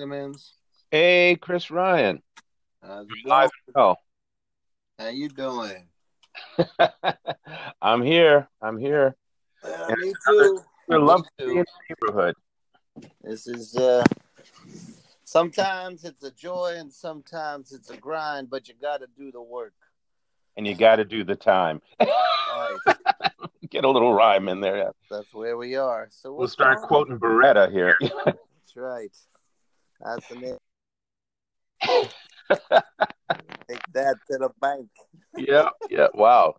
Simmons. Hey, Chris Ryan. Live. Oh, how you doing? I'm here. Me too. We're loved in the neighborhood. This is sometimes it's a joy and sometimes it's a grind, but you got to do the work. And you got to do the time. Right. Get a little rhyme in there. That's where we are. So we'll start quoting Beretta here. That's right. That's the name. Take that to the bank. Yeah. Wow.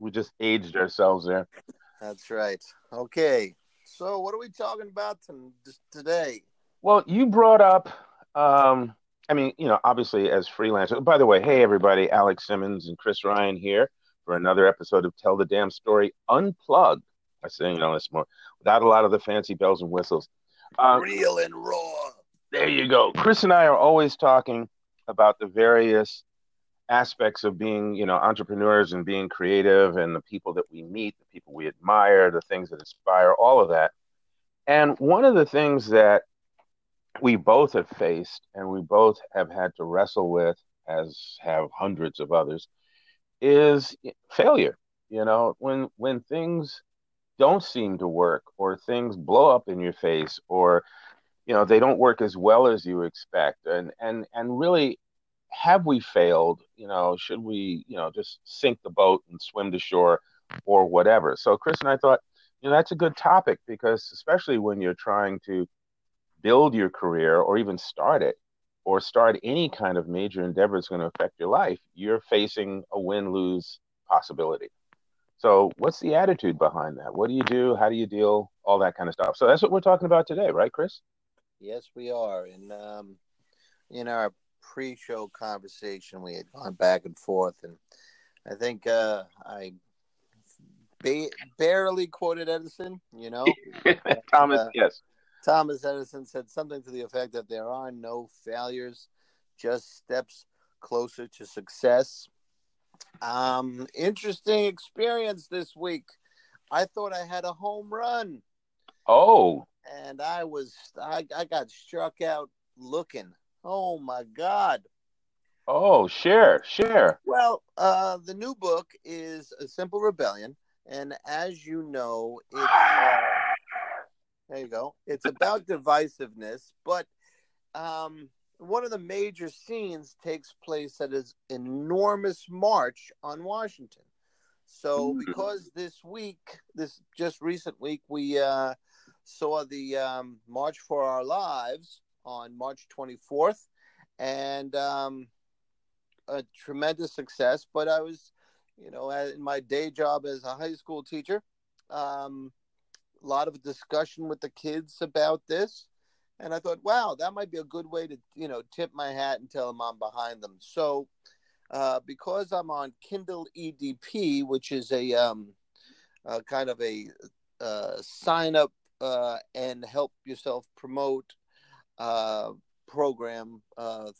We just aged ourselves there. That's right. Okay. So what are we talking about today? Well, you brought up, obviously as freelancers. By the way, hey, everybody, Alex Simmons and Chris Ryan here for another episode of Tell the Damn Story Unplugged. I say, it's more without a lot of the fancy bells and whistles. Real and raw. There you go. Chris and I are always talking about the various aspects of being, entrepreneurs and being creative and the people that we meet, the people we admire, the things that inspire, all of that. And one of the things that we both have faced and we both have had to wrestle with, as have hundreds of others, is failure. When things don't seem to work or things blow up in your face or, they don't work as well as you expect. And really, have we failed? Should we, just sink the boat and swim to shore or whatever? So Chris and I thought, that's a good topic because especially when you're trying to build your career or even start it or start any kind of major endeavor that's going to affect your life, you're facing a win-lose possibility. So what's the attitude behind that? What do you do? How do you deal? All that kind of stuff. So that's what we're talking about today, right, Chris? Yes, we are. And in our pre-show conversation, we had gone back and forth. And I think I barely quoted Edison, Thomas, yes. Thomas Edison said something to the effect that there are no failures, just steps closer to success. Interesting experience this week. I thought I had a home run. Oh. And I got struck out looking. Oh, my God. Oh, share. Well, the new book is A Simple Rebellion. And as you know, it's... there you go. It's about divisiveness, but one of the major scenes takes place at his enormous march on Washington. So because this recent week, we saw the March for Our Lives on March 24th and a tremendous success. But I was, in my day job as a high school teacher, a lot of discussion with the kids about this. And I thought, wow, that might be a good way to, tip my hat and tell them I'm behind them. So because I'm on Kindle EDP, which is a kind of a sign up and help yourself promote program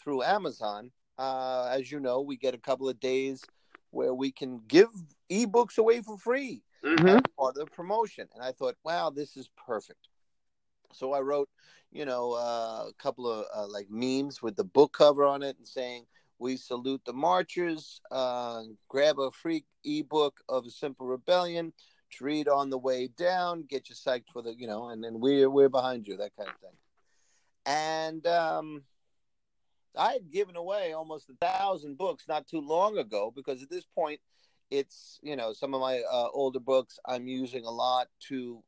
through Amazon, as you know, we get a couple of days where we can give ebooks away for free. Mm-hmm. As part of the promotion. And I thought, wow, this is perfect. So I wrote, a couple of memes with the book cover on it and saying, we salute the marchers, grab a free ebook of A Simple Rebellion to read on the way down, get you psyched for the, and then we're behind you, that kind of thing. And I had given away almost 1,000 books not too long ago because at this point, it's, some of my older books I'm using a lot to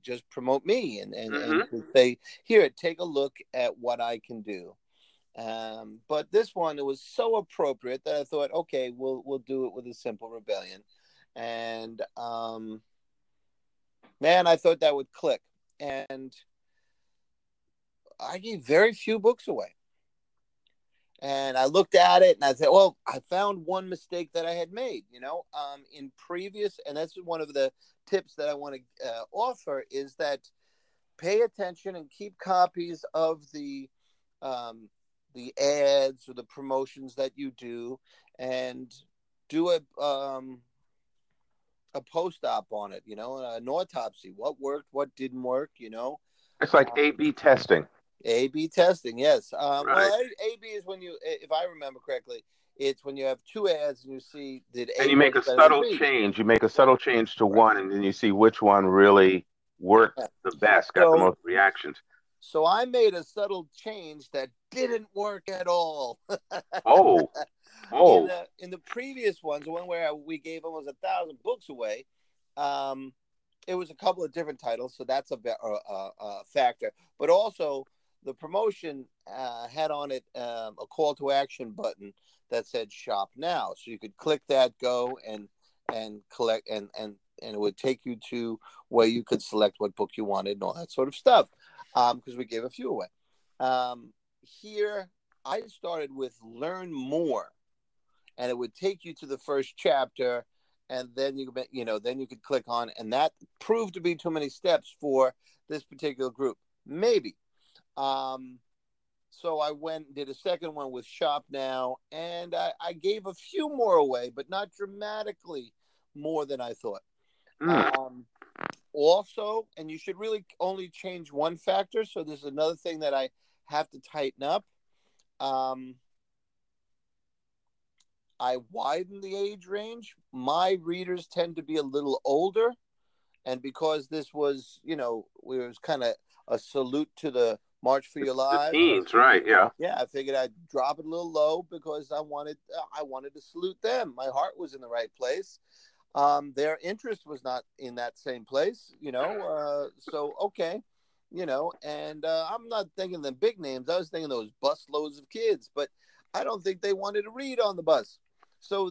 just promote me and to say, here, take a look at what I can do. But this one, it was so appropriate that I thought, okay, we'll do it with A Simple Rebellion. And, I thought that would click. And I gave very few books away. And I looked at it and I said, well, I found one mistake that I had made, in previous. And that's one of the tips that I want to offer is that pay attention and keep copies of the ads or the promotions that you do and do a post-op on it, an autopsy. What worked, what didn't work, It's like A/B testing. A/B testing, yes. Right. Well, A/B is when you, if I remember correctly, it's when you have two ads and you see did A. And you make a subtle change. You make a subtle change to one, and then you see which one really worked the best, got the most reactions. So I made a subtle change that didn't work at all. In the previous ones, the one where we gave almost 1,000 books away, it was a couple of different titles, so that's a factor. But also, the promotion had on it a call to action button that said "Shop Now," so you could click that, go and collect, and it would take you to where you could select what book you wanted and all that sort of stuff. Because we gave a few away. Here, I started with "Learn More," and it would take you to the first chapter. And then you could click on, and that proved to be too many steps for this particular group. Maybe. So I went and did a second one with Shop Now, and I gave a few more away, but not dramatically more than I thought. Also, and you should really only change one factor. So there's another thing that I have to tighten up. I widen the age range. My readers tend to be a little older. And because this was, it was kind of a salute to the March for Your Lives. The teens, right, yeah. Yeah, I figured I'd drop it a little low because I wanted to salute them. My heart was in the right place. Their interest was not in that same place, so, okay. And I'm not thinking the big names. I was thinking those busloads of kids, but I don't think they wanted to read on the bus. So,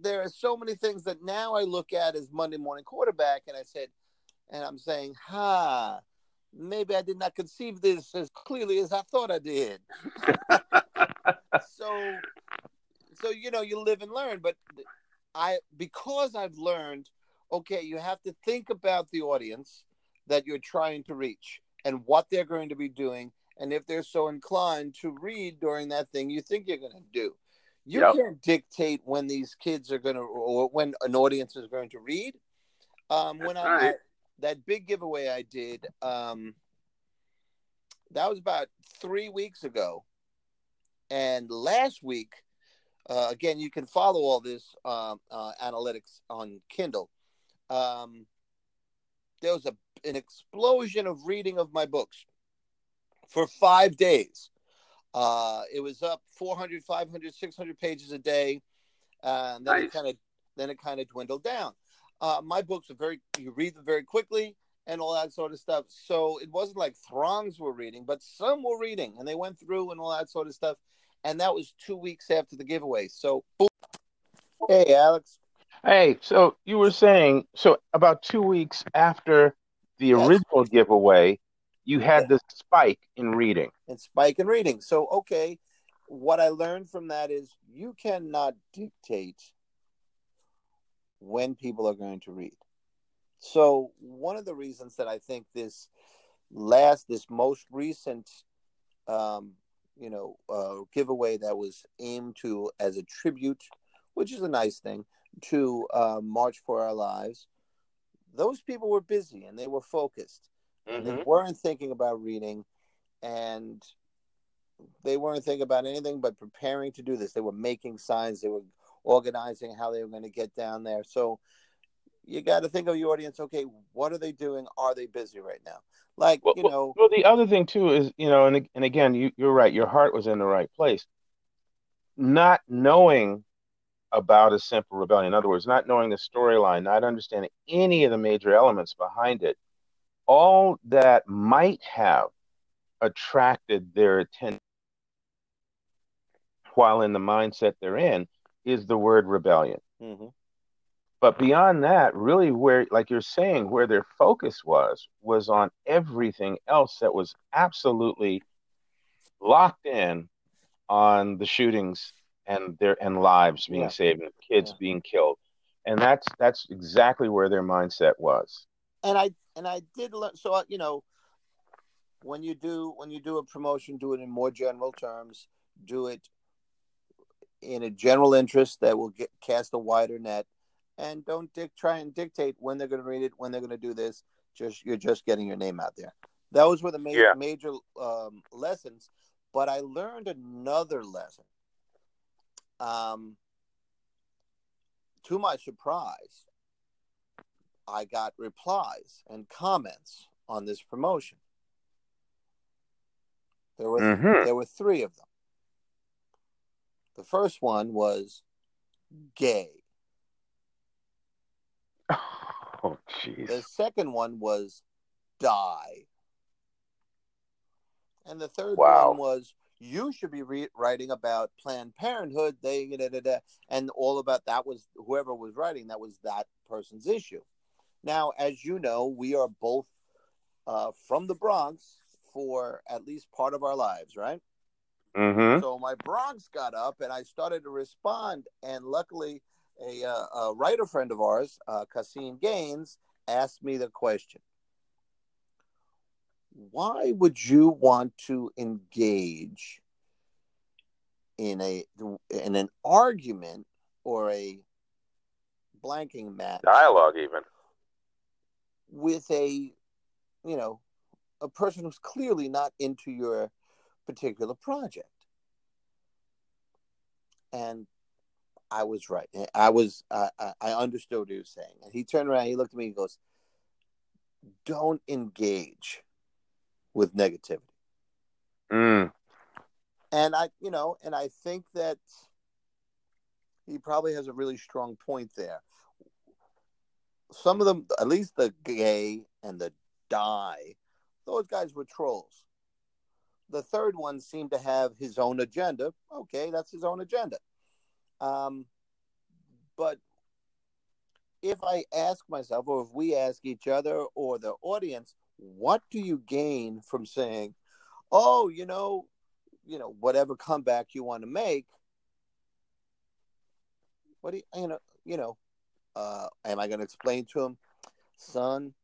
there are so many things that now I look at as Monday Morning Quarterback, and I'm saying, maybe I did not conceive this as clearly as I thought I did. So, you live and learn, but because I've learned, okay, you have to think about the audience that you're trying to reach and what they're going to be doing. And if they're so inclined to read during that thing, you think you're going to do, you can't dictate when these kids are going to, or when an audience is going to read. That big giveaway I did, that was about 3 weeks ago. And last week, again, you can follow all this analytics on Kindle. There was an explosion of reading of my books. For 5 days, it was up 400, 500, 600 pages a day, and then it kind of dwindled down. My books are you read them very quickly and all that sort of stuff. So it wasn't like throngs were reading, but some were reading, and they went through and all that sort of stuff. And that was 2 weeks after the giveaway. So, boom. Hey, Alex. Hey, so you were saying about 2 weeks after the original giveaway. You had this spike in reading. So, okay, what I learned from that is you cannot dictate when people are going to read. So one of the reasons that I think this most recent, giveaway that was aimed to as a tribute, which is a nice thing, to March for Our Lives, those people were busy and they were focused. Mm-hmm. They weren't thinking about reading, and they weren't thinking about anything but preparing to do this. They were making signs. They were organizing how they were going to get down there. So you got to think of your audience. Okay, what are they doing? Are they busy right now? Well, the other thing, too, is, and again, you're right. Your heart was in the right place. Not knowing about A Simple Rebellion, in other words, not knowing the storyline, not understanding any of the major elements behind it, all that might have attracted their attention while in the mindset they're in is the word rebellion. Mm-hmm. But beyond that, really where, like you're saying, where their focus was on everything else that was absolutely locked in on the shootings and lives being saved and kids being killed. And that's exactly where their mindset was. And I did learn. So, when you do a promotion, do it in more general terms. Do it in a general interest that will cast a wider net, and don't try and dictate when they're going to read it, when they're going to do this. You're just getting your name out there. That was one of the major lessons. But I learned another lesson. To my surprise, I got replies and comments on this promotion. There were three of them. The first one was gay. Oh, jeez. The second one was die. And the third one was, you should be writing about Planned Parenthood. And all about that was whoever was writing, that was that person's issue. Now, as you know, we are both from the Bronx for at least part of our lives, right? Mm-hmm. So my Bronx got up and I started to respond. And luckily, a writer friend of ours, Cassine Gaines, asked me the question. Why would you want to engage in an argument or a blanking match, dialogue even, with a person who's clearly not into your particular project? And I was right. I understood what he was saying. And he turned around, he looked at me, he goes, "Don't engage with negativity." Mm. And I think that he probably has a really strong point there. Some of them, at least the gay and the die, those guys were trolls. The third one seemed to have his own agenda. Okay, that's his own agenda. But if I ask myself, or if we ask each other or the audience, what do you gain from saying, "Oh, whatever comeback you want to make"? What do am I going to explain to him, "Son,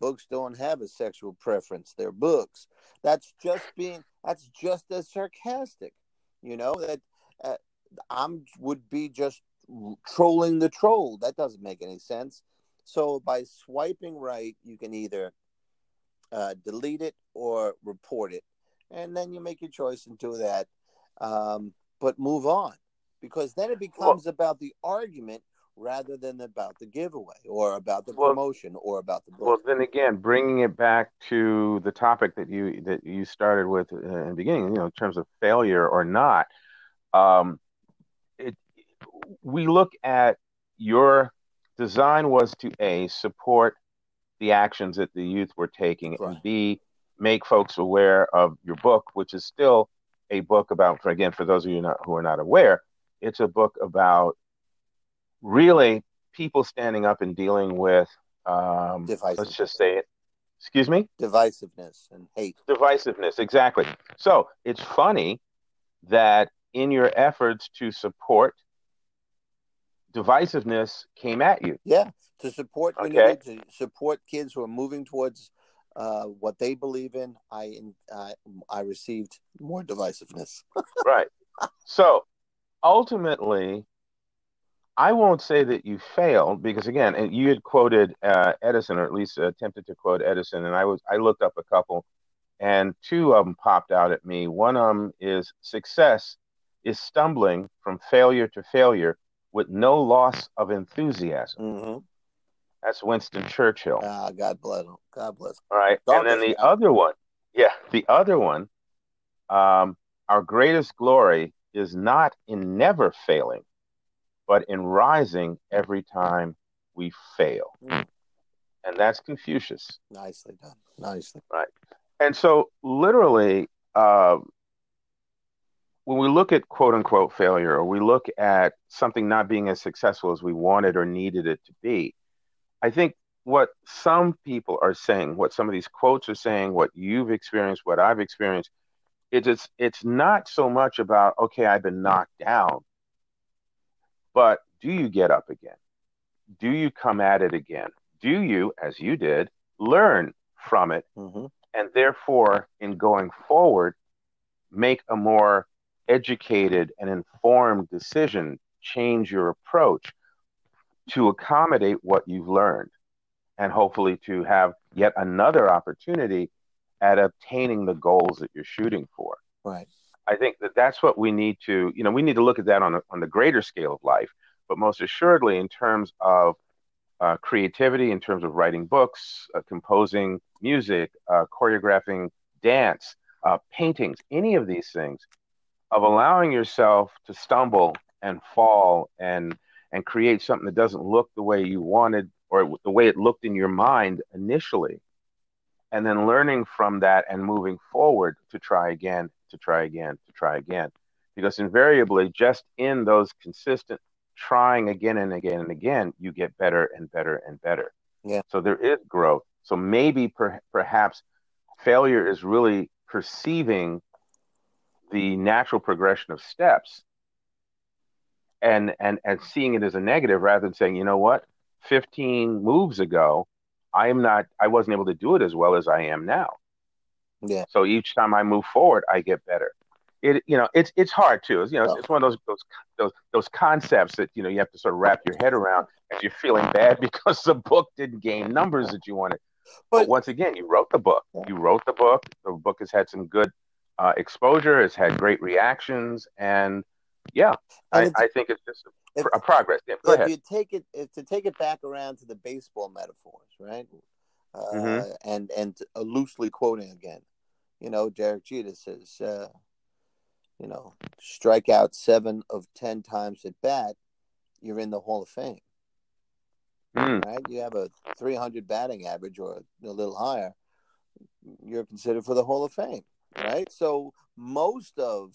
books don't have a sexual preference. They're books." That's just as sarcastic, that would be just trolling the troll. That doesn't make any sense. So by swiping right, you can either delete it or report it, and then you make your choice and do that, but move on, because then it becomes about the argument rather than about the giveaway or about the promotion or about the book. Well, then again, bringing it back to the topic that you started with in the beginning, in terms of failure or not, we look at your design was to A, support the actions that the youth were taking, right, and B, make folks aware of your book, which is still a book about, for those of you who are not aware, it's a book about really people standing up and dealing with, let's just say it, excuse me? Divisiveness and hate. Divisiveness, exactly. So it's funny that in your efforts to support, divisiveness came at you. Yeah, to support to support kids who are moving towards what they believe in. I received more divisiveness. Right. So ultimately, I won't say that you failed, because again, you had quoted Edison, or at least attempted to quote Edison, and I looked up a couple, and two of them popped out at me. One of them is, "Success is stumbling from failure to failure with no loss of enthusiasm." Mm-hmm. That's Winston Churchill. God bless him. All right. Darkest and then the other one. Yeah, the other one. "Our greatest glory is not in never failing, but in rising every time we fail." Mm. And that's Confucius. Nicely done. Right. And so literally, when we look at quote-unquote failure, or we look at something not being as successful as we wanted or needed it to be, I think what some people are saying, what some of these quotes are saying, what you've experienced, what I've experienced, it's not so much about, okay, I've been knocked down, but do you get up again? Do you come at it again? Do you, as you did, learn from it? Mm-hmm. And therefore, in going forward, make a more educated and informed decision, change your approach to accommodate what you've learned, and hopefully to have yet another opportunity at obtaining the goals that you're shooting for. Right. I think that that's what we need to, you know, we need to look at that on the greater scale of life, but most assuredly in terms of creativity, in terms of writing books, composing music, choreographing dance, paintings, any of these things, of allowing yourself to stumble and fall and create something that doesn't look the way you wanted or the way it looked in your mind initially, and then learning from that and moving forward to try again, to try again, to try again. Because invariably, just in those consistent trying again and again and again, you get better and better and better. Yeah. So there is growth. So maybe perhaps failure is really perceiving the natural progression of steps and seeing it as a negative rather than saying, you know what, 15 moves ago, I wasn't able to do it as well as I am now. Yeah. So each time I move forward, I get better. It, you know, it's hard too. You know, it's one of those concepts that, you know, you have to sort of wrap your head around if you're feeling bad because the book didn't gain numbers that you wanted. But once again, you wrote the book. You wrote the book. The book has had some good exposure. It's had great reactions, and yeah, and I think it's just a progress. Yeah, if you take it back around to the baseball metaphors, right? Mm-hmm. And loosely quoting again, you know, Derek Jeter says, you know, strike out 7 of 10 times at bat, you're in the Hall of Fame. Mm. Right? You have a 300 batting average or a little higher, you're considered for the Hall of Fame. Right? So most of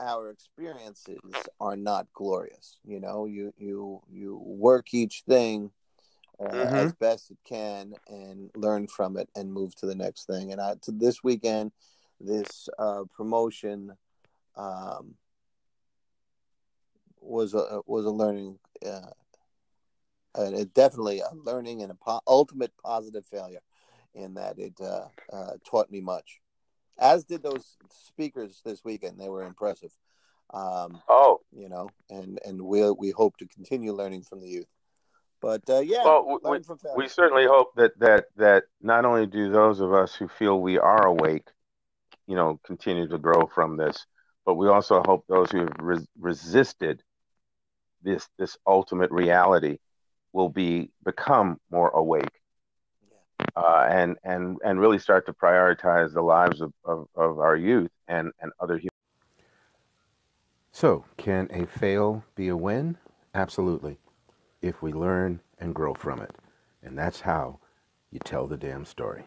our experiences are not glorious. You know, you work each thing as best it can and learn from it and move to the next thing. And to this weekend, this promotion was a learning, definitely a learning and a ultimate positive failure, in that it taught me much. As did those speakers this weekend. They were impressive. You know, and we hope to continue learning from the youth. But we certainly hope that not only do those of us who feel we are awake, you know, continue to grow from this, but we also hope those who have resisted this ultimate reality will become more awake. And really start to prioritize the lives of our youth and other humans. So, can a fail be a win? Absolutely. If we learn and grow from it. And that's how you tell the damn story.